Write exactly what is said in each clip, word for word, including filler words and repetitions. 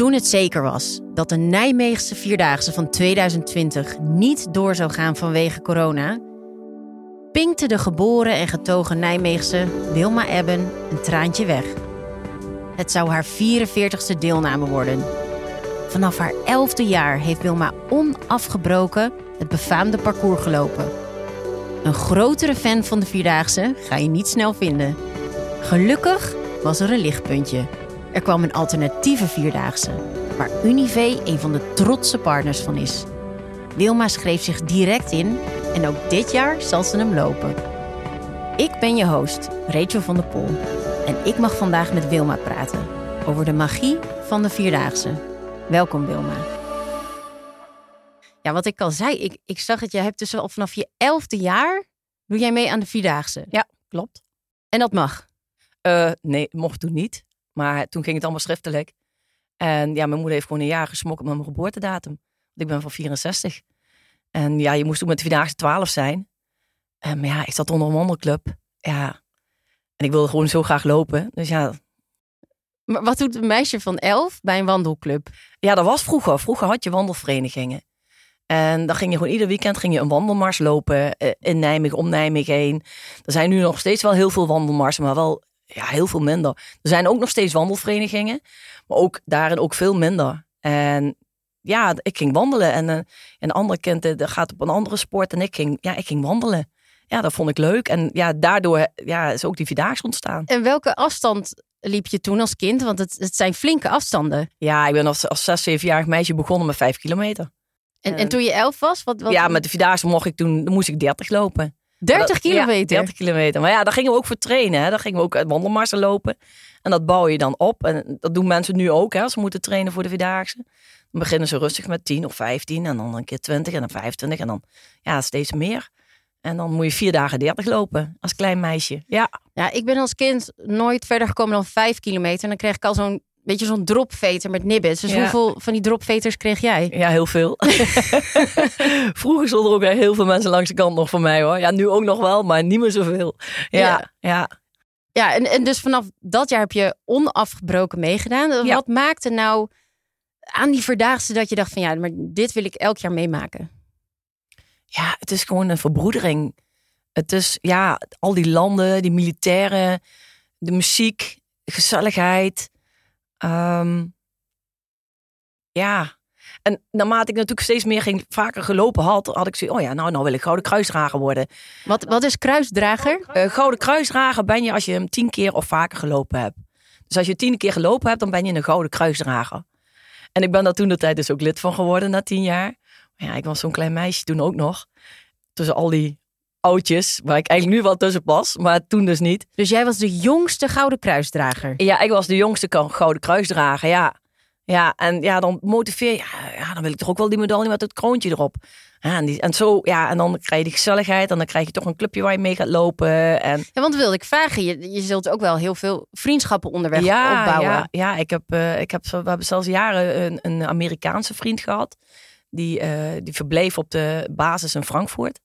Toen het zeker was dat de Nijmeegse Vierdaagse van tweeduizend twintig niet door zou gaan vanwege corona, pinkte de geboren en getogen Nijmeegse Wilma Ebben een traantje weg. Het zou haar vierenveertigste deelname worden. Vanaf haar elfde jaar heeft Wilma onafgebroken het befaamde parcours gelopen. Een grotere fan van de Vierdaagse ga je niet snel vinden. Gelukkig was er een lichtpuntje. Er kwam een alternatieve Vierdaagse, waar Univé een van de trotse partners van is. Wilma schreef zich direct in en ook dit jaar zal ze hem lopen. Ik ben je host, Rachel van der Pol. En ik mag vandaag met Wilma praten over de magie van de Vierdaagse. Welkom Wilma. Ja, wat ik al zei, ik, ik zag het, je hebt dus al vanaf je elfde jaar, doe jij mee aan de Vierdaagse. Ja, klopt. En dat mag? Uh, nee, mocht toen niet. Maar toen ging het allemaal schriftelijk. En ja, mijn moeder heeft gewoon een jaar gesmokkeld met mijn geboortedatum. Want ik ben van vierenzestig. En ja, je moest toen met de Vierdaagse twaalf zijn. En maar ja, ik zat onder een wandelclub. Ja. En ik wilde gewoon zo graag lopen. Dus ja. Maar wat doet een meisje van elf bij een wandelclub? Ja, dat was vroeger. Vroeger had je wandelverenigingen. En dan ging je gewoon ieder weekend ging je een wandelmars lopen. In Nijmegen, om Nijmegen heen. Er zijn nu nog steeds wel heel veel wandelmarsen, maar wel... Ja, heel veel minder. Er zijn ook nog steeds wandelverenigingen, maar ook daarin ook veel minder. En ja, ik ging wandelen en een, een ander kind dat gaat op een andere sport en ik ging, ja, ik ging wandelen. Ja, dat vond ik leuk en ja, daardoor ja, is ook die Vierdaagse ontstaan. En welke afstand liep je toen als kind? Want het, het zijn flinke afstanden. Ja, ik ben als, als zes, zevenjarig meisje begonnen met vijf kilometer. En, en, en toen je elf was? Wat, wat... Ja, met de Vierdaagse mocht ik toen, moest ik dertig lopen. dertig kilometer? Ja, dertig kilometer. Maar ja, daar gingen we ook voor trainen. Hè. Daar gingen we ook wandelmarsen lopen. En dat bouw je dan op. En dat doen mensen nu ook. Hè. Als ze moeten trainen voor de Vierdaagse. Dan beginnen ze rustig met tien of vijftien. En dan een keer twintig en dan vijfentwintig. En dan ja, steeds meer. En dan moet je vier dagen dertig lopen. Als klein meisje. Ja. Ja, ik ben als kind nooit verder gekomen dan vijf kilometer. En dan kreeg ik al zo'n beetje zo'n dropveter met nibbits. Dus ja. Hoeveel van die dropveters kreeg jij? Ja, heel veel. Vroeger stonden er ook heel veel mensen langs de kant nog van mij hoor. Ja, nu ook nog wel, maar niet meer zoveel. Ja, ja. Ja, ja en, en dus vanaf dat jaar heb je onafgebroken meegedaan. Ja. Wat maakte nou aan die Vierdaagse dat je dacht van ja, maar dit wil ik elk jaar meemaken? Ja, het is gewoon een verbroedering. Het is ja, al die landen, die militairen, de muziek, gezelligheid. Um, ja, en naarmate ik natuurlijk steeds meer ging, vaker gelopen had, had ik zoiets, oh ja, nou, nou wil ik Gouden Kruisdrager worden. Wat, wat is kruisdrager? Uh, Gouden Kruisdrager ben je als je hem tien keer of vaker gelopen hebt. Dus als je tien keer gelopen hebt, dan ben je een Gouden Kruisdrager. En ik ben daar toen de tijd dus ook lid van geworden na tien jaar. Maar ja, ik was zo'n klein meisje toen ook nog. Tussen al die oudjes, waar ik eigenlijk nu wel tussen pas, maar toen dus niet. Dus jij was de jongste Gouden Kruisdrager? Ja, ik was de jongste Gouden Kruisdrager, ja. Ja, en ja, dan motiveer je, ja, dan wil ik toch ook wel die medaille met het kroontje erop. Ja, en, die, en zo, ja, en dan krijg je die gezelligheid en dan krijg je toch een clubje waar je mee gaat lopen. En... Ja, want wilde ik vragen, je, je zult ook wel heel veel vriendschappen onderweg ja, opbouwen. Ja, ja ik heb, uh, ik heb, we hebben zelfs jaren een, een Amerikaanse vriend gehad. Die, uh, die verbleef op de basis in Frankfurt.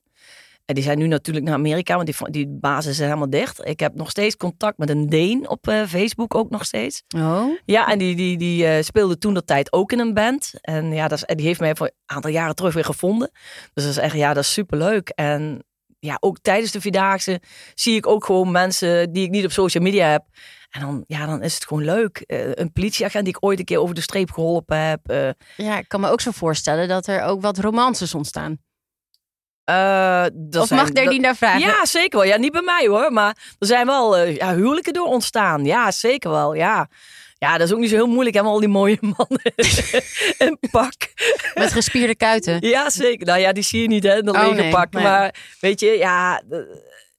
En die zijn nu natuurlijk naar Amerika, want die, die basis zijn helemaal dicht. Ik heb nog steeds contact met een Deen op uh, Facebook ook nog steeds. Oh. Ja, en die, die, die uh, speelde toen de tijd ook in een band. En ja, dat is, die heeft mij voor een aantal jaren terug weer gevonden. Dus dat is echt, ja, dat is superleuk. En ja, ook tijdens de Vierdaagse zie ik ook gewoon mensen die ik niet op social media heb. En dan, ja, dan is het gewoon leuk. Uh, een politieagent die ik ooit een keer over de streep geholpen heb. Uh, ja, ik kan me ook zo voorstellen dat er ook wat romances ontstaan. Uh, of zijn, mag ik er niet naar vragen? Ja, zeker wel. Ja, niet bij mij hoor. Maar er zijn wel uh, ja, huwelijken door ontstaan. Ja, zeker wel. Ja. Ja, dat is ook niet zo heel moeilijk. Hè, al die mooie mannen. Een pak. Met gespierde kuiten. Ja, zeker. Nou ja, die zie je niet hè. In dat oh, lege nee, pak. Nee. Maar weet je, ja...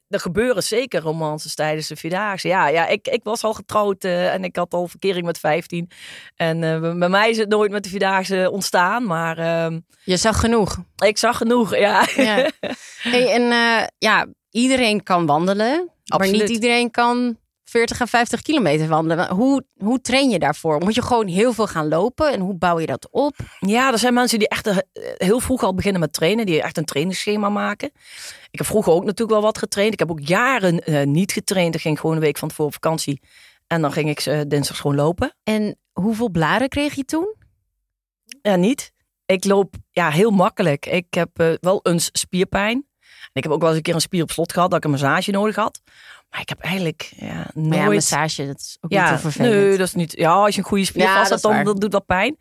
Er gebeuren zeker romances tijdens de Vierdaagse. Ja, ja ik, ik was al getrouwd uh, en ik had al verkering met vijftien. En uh, bij mij is het nooit met de Vierdaagse ontstaan, maar... Uh, Je zag genoeg. Ik zag genoeg, ja. ja. Hey, en uh, ja, iedereen kan wandelen, absoluut. Maar niet iedereen kan veertig à vijftig kilometer wandelen. Hoe, hoe train je daarvoor? Moet je gewoon heel veel gaan lopen en hoe bouw je dat op? Ja, er zijn mensen die echt heel vroeg al beginnen met trainen. Die echt een trainingsschema maken. Ik heb vroeger ook natuurlijk wel wat getraind. Ik heb ook jaren uh, niet getraind. Ik ging gewoon een week van tevoren op vakantie. En dan ging ik uh, dinsdags gewoon lopen. En Hoeveel blaren kreeg je toen? Ja, niet. Ik loop ja, heel makkelijk. Ik heb uh, wel eens spierpijn. Ik heb ook wel eens een keer een spier op slot gehad dat ik een massage nodig had. Maar ik heb eigenlijk ja, nooit... Maar ja, massage, dat is ook ja, niet heel vervelend. Nee, dat is niet... Ja, als je een goede spier ja, vast hebt, dan dat doet dat pijn.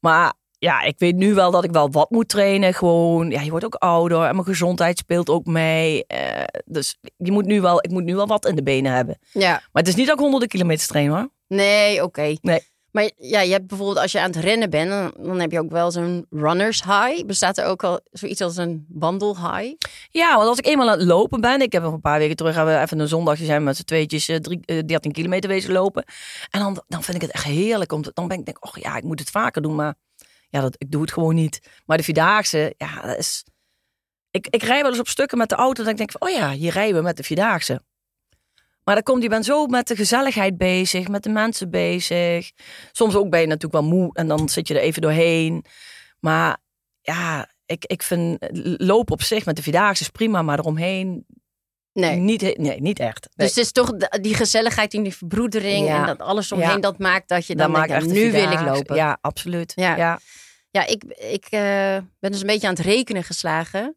Maar ja, ik weet nu wel dat ik wel wat moet trainen. Gewoon, ja, je wordt ook ouder en mijn gezondheid speelt ook mee. Uh, dus je moet nu wel, ik moet nu wel wat in de benen hebben. Ja. Maar het is niet dat ik honderden kilometers train, hoor. Nee, oké. Okay. Nee. Maar ja, je hebt bijvoorbeeld als je aan het rennen bent, dan, dan heb je ook wel zo'n runners high. Bestaat er ook al zoiets als een wandel high? Ja, want als ik eenmaal aan het lopen ben, ik heb een paar weken terug hebben we even een zondagje zijn met z'n tweetjes uh, drie, uh, dertien kilometer wezen lopen. En dan, dan vind ik het echt heerlijk. Om te, dan ben ik denk, oh ja, ik moet het vaker doen, maar ja, dat, ik doe het gewoon niet. Maar de Vierdaagse, ja, dat is... Ik, ik rij wel eens op stukken met de auto en ik denk van, oh ja, hier rijden we met de Vierdaagse. Maar dan komt je bent zo met de gezelligheid bezig, met de mensen bezig. Soms ook ben je natuurlijk wel moe en dan zit je er even doorheen. Maar ja, ik, ik vind lopen op zich met de Vierdaagse is prima, maar eromheen nee. Niet, nee, niet echt. Nee. Dus het is toch die gezelligheid in die verbroedering ja. En dat alles omheen, ja. Dat maakt dat je dan dat denkt, maakt echt nu wil ik lopen. Ja, absoluut. Ja, ja. ja ik, ik uh, ben dus een beetje aan het rekenen geslagen.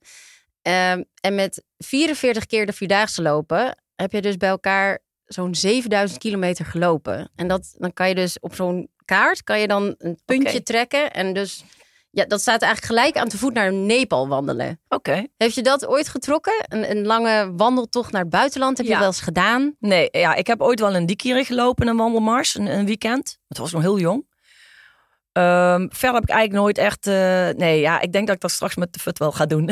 Uh, en met vierenveertig keer de Vierdaagse lopen... heb je dus bij elkaar zo'n zevenduizend kilometer gelopen. En dat, dan kan je dus op zo'n kaart kan je dan een puntje okay. trekken. En dus ja, dat staat eigenlijk gelijk aan te voet naar Nepal wandelen. Oké. Okay. Heeft je dat ooit getrokken? Een, een lange wandeltocht naar het buitenland? Heb ja. je wel eens gedaan? Nee, ja, ik heb ooit wel een diekeren gelopen, een wandelmars, een, een weekend. Het was nog heel jong. Um, verder heb ik eigenlijk nooit echt... Uh, nee, ja, ik denk dat ik dat straks met de fut wel ga doen.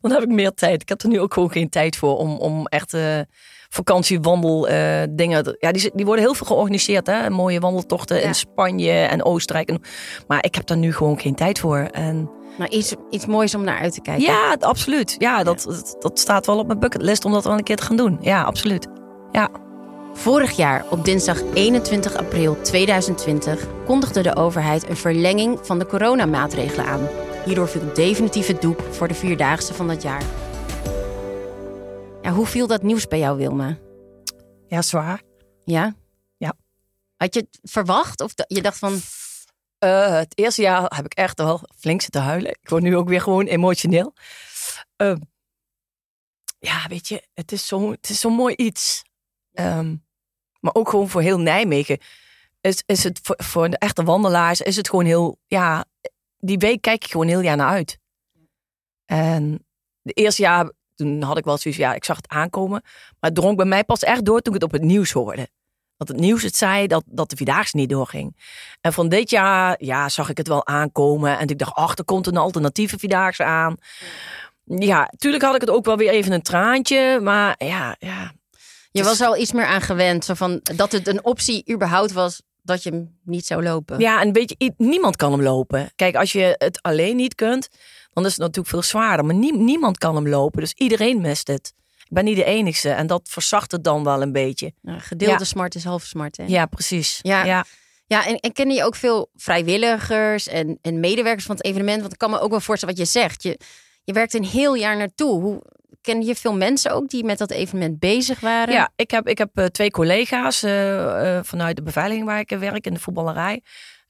Dan heb ik meer tijd. Ik heb er nu ook gewoon geen tijd voor om, om echt uh, vakantiewandel uh, dingen... Ja, die, die worden heel veel georganiseerd, hè. Mooie wandeltochten ja. in Spanje en Oostenrijk. En, maar ik heb daar nu gewoon geen tijd voor. En, maar iets, iets moois om naar uit te kijken. Ja, het, absoluut. Ja, ja. Dat, dat, dat staat wel op mijn bucketlist om dat wel een keer te gaan doen. Ja, absoluut. Ja. Vorig jaar, op dinsdag eenentwintig april tweeduizend twintig... kondigde de overheid een verlenging van de coronamaatregelen aan. Hierdoor viel definitief het doek voor de Vierdaagse van dat jaar. Ja, hoe viel dat nieuws bij jou, Wilma? Ja, zwaar. Ja? Ja. Had je het verwacht? Of je dacht van... Uh, het eerste jaar heb ik echt wel flink zitten huilen. Ik word nu ook weer gewoon emotioneel. Uh, ja, weet je, het is zo, het is zo mooi iets... Um, maar ook gewoon voor heel Nijmegen is, is het voor, voor de echte wandelaars is het gewoon heel ja die week kijk ik gewoon heel jaar naar uit. En de eerste jaar toen had ik wel zoiets ja ik zag het aankomen, maar het drong bij mij pas echt door toen ik het op het nieuws hoorde dat het nieuws het zei dat, dat de Vierdaagse niet doorging. En van dit jaar ja zag ik het wel aankomen en ik dacht ach er komt een alternatieve Vierdaagse aan. Ja, tuurlijk had ik het ook wel weer even een traantje, maar ja ja. Je was al iets meer aan gewend, zo van, dat het een optie überhaupt was dat je hem niet zou lopen. Ja, en weet je, niemand kan hem lopen. Kijk, als je het alleen niet kunt, dan is het natuurlijk veel zwaarder. Maar nie, niemand kan hem lopen, dus iedereen mist het. Ik ben niet de enigste en dat verzacht het dan wel een beetje. Ja, gedeelde ja. smart is half smart, hè? Ja, precies. Ja, ja. ja en, en ken je ook veel vrijwilligers en, en medewerkers van het evenement? Want ik kan me ook wel voorstellen wat je zegt. Je, je werkt een heel jaar naartoe. Hoe... Ken je veel mensen ook die met dat evenement bezig waren? Ja, ik heb, ik heb twee collega's uh, uh, vanuit de beveiliging waar ik werk in de voetballerij.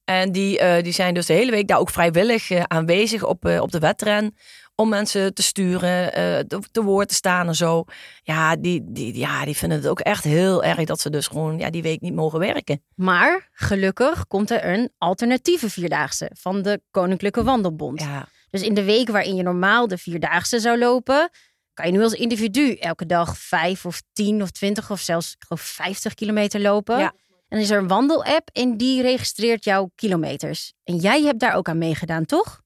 En die, uh, die zijn dus de hele week daar ook vrijwillig uh, aanwezig op, uh, op de wedren. Om mensen te sturen, uh, te, te woord te staan en zo. Ja die, die, ja, die vinden het ook echt heel erg dat ze dus gewoon ja, die week niet mogen werken. Maar gelukkig komt er een alternatieve Vierdaagse van de Koninklijke Wandelbond. Ja. Dus in de week waarin je normaal de Vierdaagse zou lopen... kan je nu als individu elke dag vijf of tien of twintig of zelfs ik geloof vijftig kilometer lopen. Ja. En is er een wandel-app en die registreert jouw kilometers. En jij hebt daar ook aan meegedaan, toch?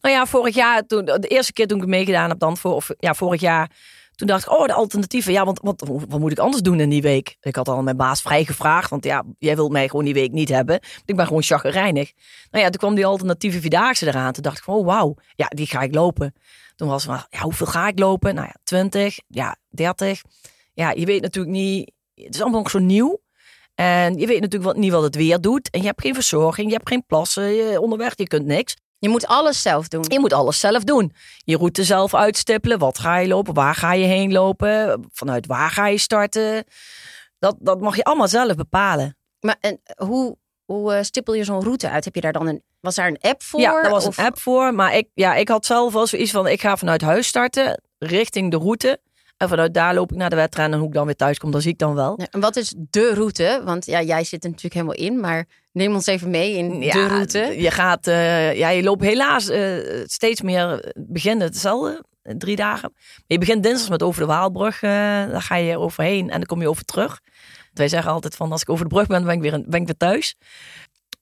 Nou ja, vorig jaar, toen, de eerste keer toen ik meegedaan heb, dan voor, of, ja, vorig jaar, toen dacht ik, oh, de alternatieven. Ja, want wat, wat moet ik anders doen in die week? Ik had al mijn baas vrijgevraagd, want ja, jij wilt mij gewoon die week niet hebben. Ik ben gewoon chagrijnig. Nou ja, toen kwam die alternatieve Vierdaagse eraan. Toen dacht ik, oh, wauw, ja, die ga ik lopen. Toen was het maar, ja, hoeveel ga ik lopen? Nou ja, twintig, ja, dertig. Ja, je weet natuurlijk niet... Het is allemaal nog zo nieuw. En je weet natuurlijk wat, niet wat het weer doet. En je hebt geen verzorging, je hebt geen plassen je, onderweg. Je kunt niks. Je moet alles zelf doen. Je moet alles zelf doen. Je route zelf uitstippelen. Wat ga je lopen? Waar ga je heen lopen? Vanuit waar ga je starten? Dat, dat mag je allemaal zelf bepalen. Maar en hoe Hoe uh, stippel je zo'n route uit? Heb je daar dan een, was daar een app voor? Ja, daar was of... een app voor. Maar ik, ja, ik had zelf wel zoiets van, ik ga vanuit huis starten, richting de route. En vanuit daar loop ik naar de wedstrijd. En hoe ik dan weer thuis kom, dat zie ik dan wel. Ja, en wat is de route? Want ja, jij zit er natuurlijk helemaal in, maar neem ons even mee in ja, de route. Je gaat, uh, ja, je loopt helaas uh, steeds meer, begint hetzelfde, drie dagen. Je begint dinsdags met over de Waalbrug. Uh, daar ga je overheen en dan kom je over terug. Want wij zeggen altijd van, als ik over de brug ben, ben ik weer, ben ik weer thuis.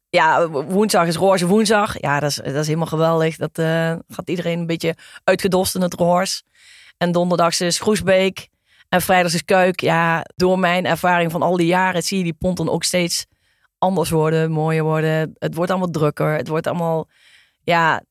Ja, woensdag is roze woensdag. Ja, dat is, dat is helemaal geweldig. Dat uh, gaat iedereen een beetje uitgedost in het roze. En donderdags is Groesbeek. En vrijdags is Kuik. Ja, door mijn ervaring van al die jaren zie je die ponton ook steeds anders worden, mooier worden. Het wordt allemaal drukker. Het wordt allemaal, ja,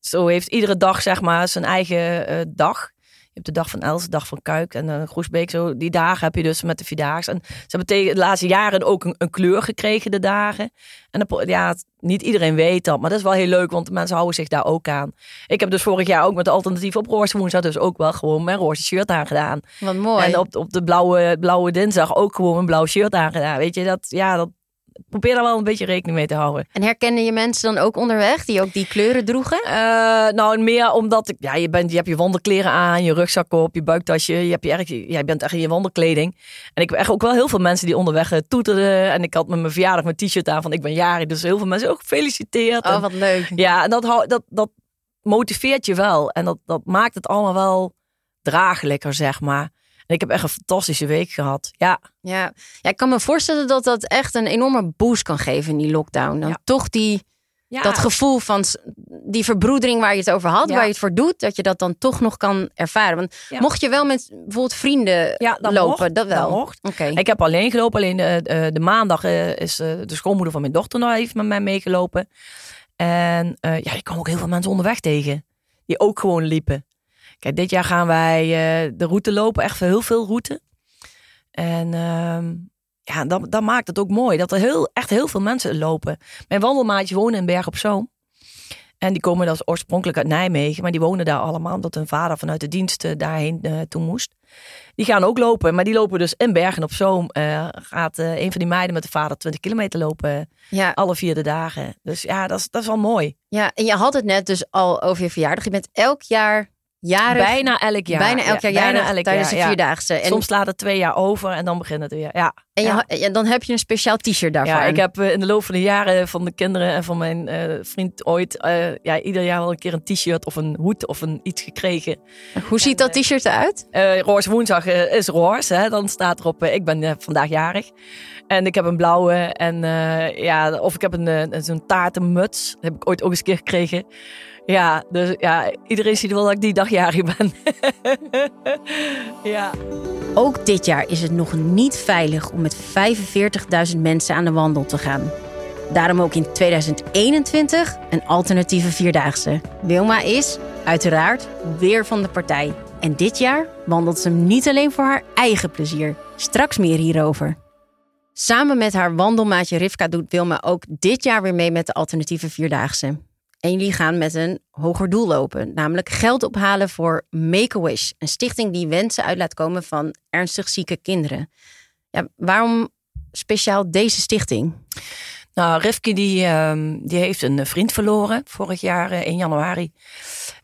zo heeft iedere dag zeg maar zijn eigen uh, dag. Je hebt de dag van Els, de dag van Kuik en uh, Groesbeek. Zo, die dagen heb je dus met de Vierdaagse. En ze hebben tegen de laatste jaren ook een, een kleur gekregen, de dagen. En de, ja, niet iedereen weet dat, maar dat is wel heel leuk, want de mensen houden zich daar ook aan. Ik heb dus vorig jaar ook met de alternatief op roze woensdag dus ook wel gewoon mijn roze shirt aangedaan. Wat mooi. En op, op de blauwe, blauwe dinsdag ook gewoon een blauw shirt aangedaan. Weet je, dat, ja, dat probeer daar wel een beetje rekening mee te houden. En herkennen je mensen dan ook onderweg die ook die kleuren droegen? Uh, nou, meer omdat ja, je, bent, je hebt je wandelkleren aan, je rugzak op, je buiktasje. Je, hebt je, erg, ja, je bent echt in je wandelkleding. En ik heb echt ook wel heel veel mensen die onderweg toeterden. En ik had met mijn verjaardag mijn t-shirt aan van ik ben jarig. Dus heel veel mensen ook gefeliciteerd. Oh, wat leuk. En, ja, en dat, dat, dat motiveert je wel. En dat, dat maakt het allemaal wel draaglijker, zeg maar. En ik heb echt een fantastische week gehad. Ja. Ja. Ja, ik kan me voorstellen dat dat echt een enorme boost kan geven in die lockdown. Dan ja. Toch die, ja. dat gevoel van die verbroedering waar je het over had, ja. waar je het voor doet, dat je dat dan toch nog kan ervaren. Want ja. mocht je wel met bijvoorbeeld vrienden ja, dat lopen, mocht, dat wel. Dat mocht. Okay. Ik heb alleen gelopen. Alleen de, de maandag is de schoonmoeder van mijn dochter nog even met mij meegelopen. En uh, ja, ik kwam ook heel veel mensen onderweg tegen, die ook gewoon liepen. Kijk, dit jaar gaan wij uh, de route lopen. Echt heel veel route. En uh, ja, dat, dat maakt het ook mooi. Dat er heel, echt heel veel mensen lopen. Mijn wandelmaatjes wonen in Berg op Zoom. En die komen dus oorspronkelijk uit Nijmegen. Maar die wonen daar allemaal. Omdat hun vader vanuit de dienst uh, daarheen uh, toe moest. Die gaan ook lopen. Maar die lopen dus in Bergen op Zoom. Uh, gaat uh, een van die meiden met de vader twintig kilometer lopen. Ja. Alle vierde dagen. Dus ja, dat is, dat is wel mooi. Ja, en je had het net dus al over je verjaardag. Je bent elk jaar... Jarig, bijna elk jaar. Bijna elk jaar, ja, bijna elk tijdens jaar, de Vierdaagse. Ja. En soms slaat het twee jaar over en dan begint het weer. Ja. En ja. Je, dan heb je een speciaal t-shirt daarvan. Ja, ik heb in de loop van de jaren van de kinderen en van mijn uh, vriend ooit... Uh, ja, ieder jaar wel een keer een t-shirt of een hoed of een iets gekregen. Hoe ziet en, dat t-shirt eruit? Uh, roze woensdag uh, is roze. Hè? Dan staat erop, uh, ik ben uh, vandaag jarig. En ik heb een blauwe en uh, ja, of ik heb een, uh, zo'n taartenmuts. Dat heb ik ooit ook eens een keer gekregen. Ja, dus ja, iedereen ziet wel dat ik die dag jarig ben. Ja. Ook dit jaar is het nog niet veilig om met vijfenveertigduizend mensen aan de wandel te gaan. Daarom ook in tweeduizend eenentwintig een alternatieve Vierdaagse. Wilma is, uiteraard, weer van de partij. En dit jaar wandelt ze hem niet alleen voor haar eigen plezier. Straks meer hierover. Samen met haar wandelmaatje Rivka doet Wilma ook dit jaar weer mee met de alternatieve Vierdaagse. En jullie gaan met een hoger doel lopen. Namelijk geld ophalen voor Make-A-Wish. Een stichting die wensen uit laat komen van ernstig zieke kinderen. Ja, waarom speciaal deze stichting? Nou, Rivka die, um, die heeft een vriend verloren vorig jaar uh, in januari.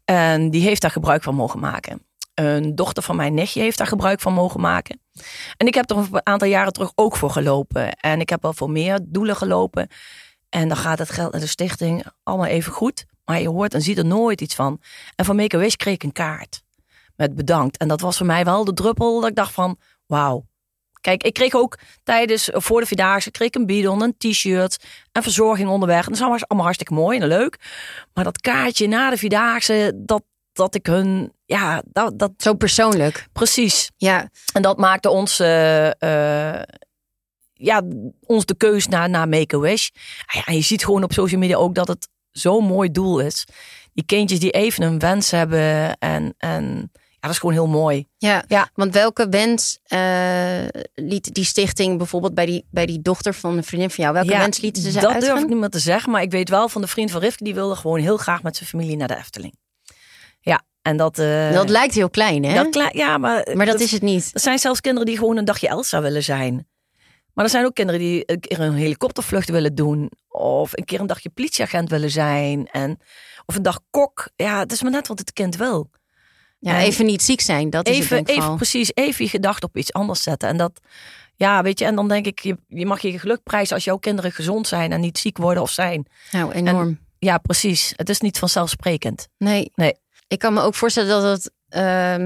En die heeft daar gebruik van mogen maken. Een dochter van mijn nichtje heeft daar gebruik van mogen maken. En ik heb er een aantal jaren terug ook voor gelopen. En ik heb wel voor meer doelen gelopen. En dan gaat het geld naar de stichting allemaal even goed. Maar je hoort en ziet er nooit iets van. En van Make-A-Wish kreeg ik een kaart. Met bedankt. En dat was voor mij wel de druppel dat ik dacht van... Wauw. Kijk, ik kreeg ook tijdens, voor de Vierdaagse... kreeg ik een bidon, een t-shirt en verzorging onderweg. En dat was allemaal hartstikke mooi en leuk. Maar dat kaartje na de Vierdaagse... dat, dat ik hun... ja, dat, dat... Zo persoonlijk. Precies. Ja. En dat maakte ons... Uh, uh, ja, ons de keus naar, naar Make-A-Wish. Ja, je ziet gewoon op social media ook dat het zo'n mooi doel is. Die kindjes die even een wens hebben. En, en ja, dat is gewoon heel mooi. Ja, ja. Want welke wens uh, liet die stichting bijvoorbeeld bij die, bij die dochter van een vriendin van jou? Welke ja, wens lieten ze uitgaan? Dat durf ik niet meer te zeggen. Maar ik weet wel van de vriend van Rivka. Die wilde gewoon heel graag met zijn familie naar de Efteling. Ja. En dat, uh, dat lijkt heel klein, hè? Dat, ja, maar, maar dat, dat is het niet. Er zijn zelfs kinderen die gewoon een dagje Elsa willen zijn. Maar er zijn ook kinderen die een keer een helikoptervlucht willen doen. Of een keer een dagje politieagent willen zijn. En, of een dag kok. Ja, het is maar net wat het kind wil. Ja, en even niet ziek zijn. Dat is even, het even precies, even je gedachten op iets anders zetten. En dat, ja, weet je, en dan denk ik, je, je mag je geluk prijzen als jouw kinderen gezond zijn en niet ziek worden of zijn. Nou, enorm. En, ja, precies. Het is niet vanzelfsprekend. Nee. nee. Ik kan me ook voorstellen dat het uh,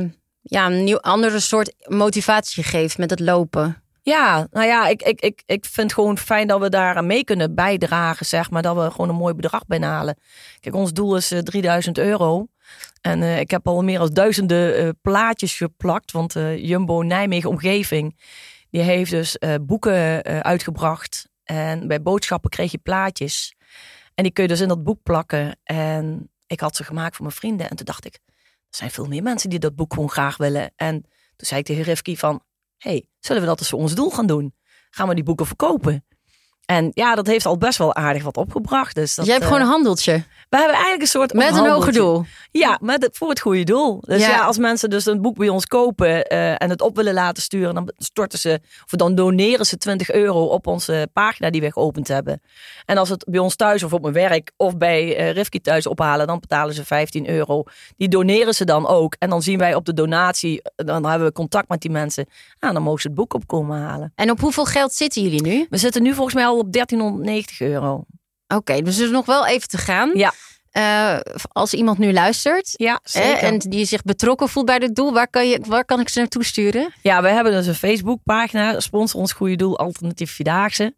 ja, een nieuw, andere soort motivatie geeft met het lopen. Ja, nou ja, ik, ik, ik, ik vind het gewoon fijn dat we daar aan mee kunnen bijdragen, zeg maar. Dat we gewoon een mooi bedrag binnenhalen. Kijk, ons doel is uh, drieduizend euro. En uh, ik heb al meer dan duizenden uh, plaatjes geplakt. Want uh, Jumbo Nijmegen Omgeving, die heeft dus uh, boeken uh, uitgebracht. En bij boodschappen kreeg je plaatjes. En die kun je dus in dat boek plakken. En ik had ze gemaakt voor mijn vrienden. En toen dacht ik, er zijn veel meer mensen die dat boek gewoon graag willen. En toen zei ik tegen Rivka van, hey, zullen we dat eens voor ons doel gaan doen? Gaan we die boeken verkopen? En ja, dat heeft al best wel aardig wat opgebracht. Dus dat, je hebt uh, gewoon een handeltje. We hebben eigenlijk een soort met een hoger doel. Ja, met het, voor het goede doel. Dus ja. ja, als mensen dus een boek bij ons kopen uh, en het op willen laten sturen, dan storten ze of dan doneren ze twintig euro op onze pagina die we geopend hebben. En als het bij ons thuis of op mijn werk of bij uh, Rivka thuis ophalen, dan betalen ze vijftien euro. Die doneren ze dan ook. En dan zien wij op de donatie, dan hebben we contact met die mensen. Nou, dan mogen ze het boek opkomen halen. En op hoeveel geld zitten jullie nu? We zitten nu volgens mij al op dertienhonderdnegentig euro. Oké, okay, dus er is nog wel even te gaan. Ja. Uh, als iemand nu luistert, ja, zeker. Hè, en die zich betrokken voelt bij dit doel, waar kan, je, waar kan ik ze naartoe sturen? Ja, we hebben dus een Facebookpagina, Sponsor ons Goede Doel Alternatief Vierdaagse.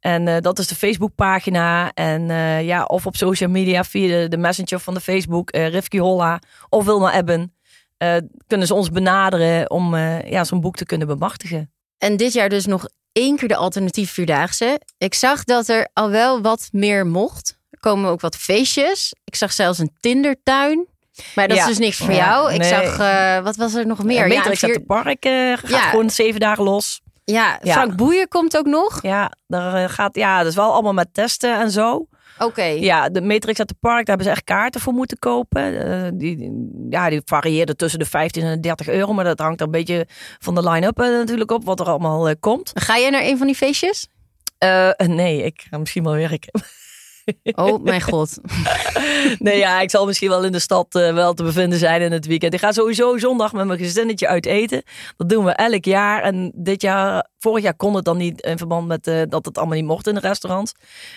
En uh, dat is de Facebookpagina. En uh, ja, of op social media via de, de messenger van de Facebook, uh, Rivka Holla of Wilma Ebben, uh, kunnen ze ons benaderen om uh, ja, zo'n boek te kunnen bemachtigen. En dit jaar dus nog één keer de alternatief vierdaagse. Ik zag dat er al wel wat meer mocht. Er komen ook wat feestjes. Ik zag zelfs een Tindertuin. Maar dat ja. is dus niks voor ja, jou. Nee. Ik zag, uh, wat was er nog meer? Ja, Matrix at the Park uh, gaat ja. gewoon zeven dagen los. Ja, ja. Frank Boeijen komt ook nog. Ja, daar gaat, ja, dat is wel allemaal met testen en zo. Oké. Okay. Ja, de Matrix at the Park, daar hebben ze echt kaarten voor moeten kopen. Uh, die, ja, die varieerden tussen de vijftien en dertig euro. Maar dat hangt er een beetje van de line-up uh, natuurlijk op, wat er allemaal uh, komt. Ga jij naar een van die feestjes? Uh, nee, ik ga misschien wel werken. Oh, mijn god. Nee, ja, ik zal misschien wel in de stad uh, wel te bevinden zijn in het weekend. Ik ga sowieso zondag met mijn gezinnetje uit eten. Dat doen we elk jaar. En dit jaar, vorig jaar kon het dan niet in verband met uh, dat het allemaal niet mocht in de restaurants.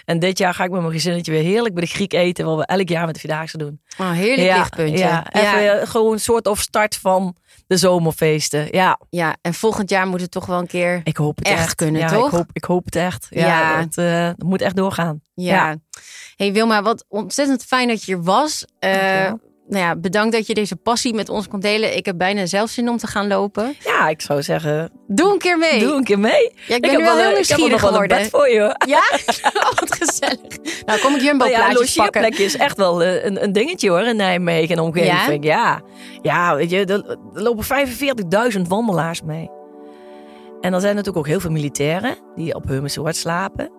En dit jaar ga ik met mijn gezinnetje weer heerlijk bij de Griek eten. Wat we elk jaar met de Vierdaagse doen. Oh, heerlijk ja, lichtpuntje. Ja, even ja. gewoon een soort of start van de zomerfeesten. Ja. ja, en volgend jaar moet het toch wel een keer ik hoop het echt, echt kunnen, ja, toch? Ik hoop, ik hoop het echt. Ja, ja. Het, uh, het moet echt doorgaan. Ja. ja. Hey Wilma, wat ontzettend fijn dat je hier was. Uh, nou ja, bedankt dat je deze passie met ons kon delen. Ik heb bijna zelf zin om te gaan lopen. Ja, ik zou zeggen, doe een keer mee. Doe een keer mee. Ja, ik ben ik nu wel heel nieuwsgierig geworden. Ik heb nog wel een bed voor je. Ja? Oh, wat gezellig. Nou, kom ik Jumbo nou ja, plaatjes pakken. Een logeerplekje is echt wel een, een dingetje hoor in Nijmegen en omgeving. Ja? Ja. ja, weet je, er lopen vijfenveertigduizend wandelaars mee. En dan zijn natuurlijk ook heel veel militairen die op Heumensoord slapen.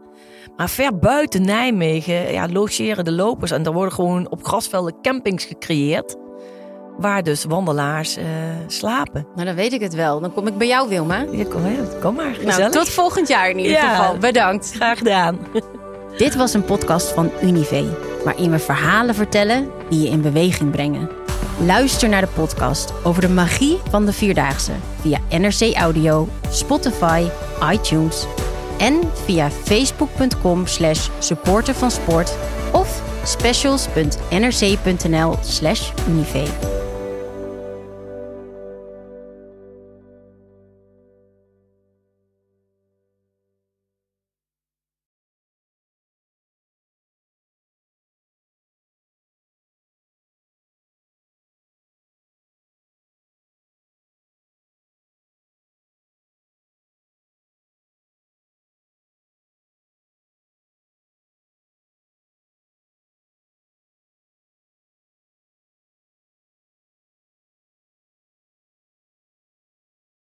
Maar ver buiten Nijmegen ja, logeren de lopers. En er worden gewoon op grasvelden campings gecreëerd. Waar dus wandelaars uh, slapen. Nou, dan weet ik het wel. Dan kom ik bij jou, Wilma. Ja, kom, kom maar. Nou, tot volgend jaar in ieder ja, geval. Bedankt. Graag gedaan. Dit was een podcast van Univé. Waarin we verhalen vertellen die je in beweging brengen. Luister naar de podcast over de magie van de Vierdaagse. Via N R C Audio, Spotify, iTunes... en via facebook.com slash supporter van sport of specials.nrc.nl slash univé.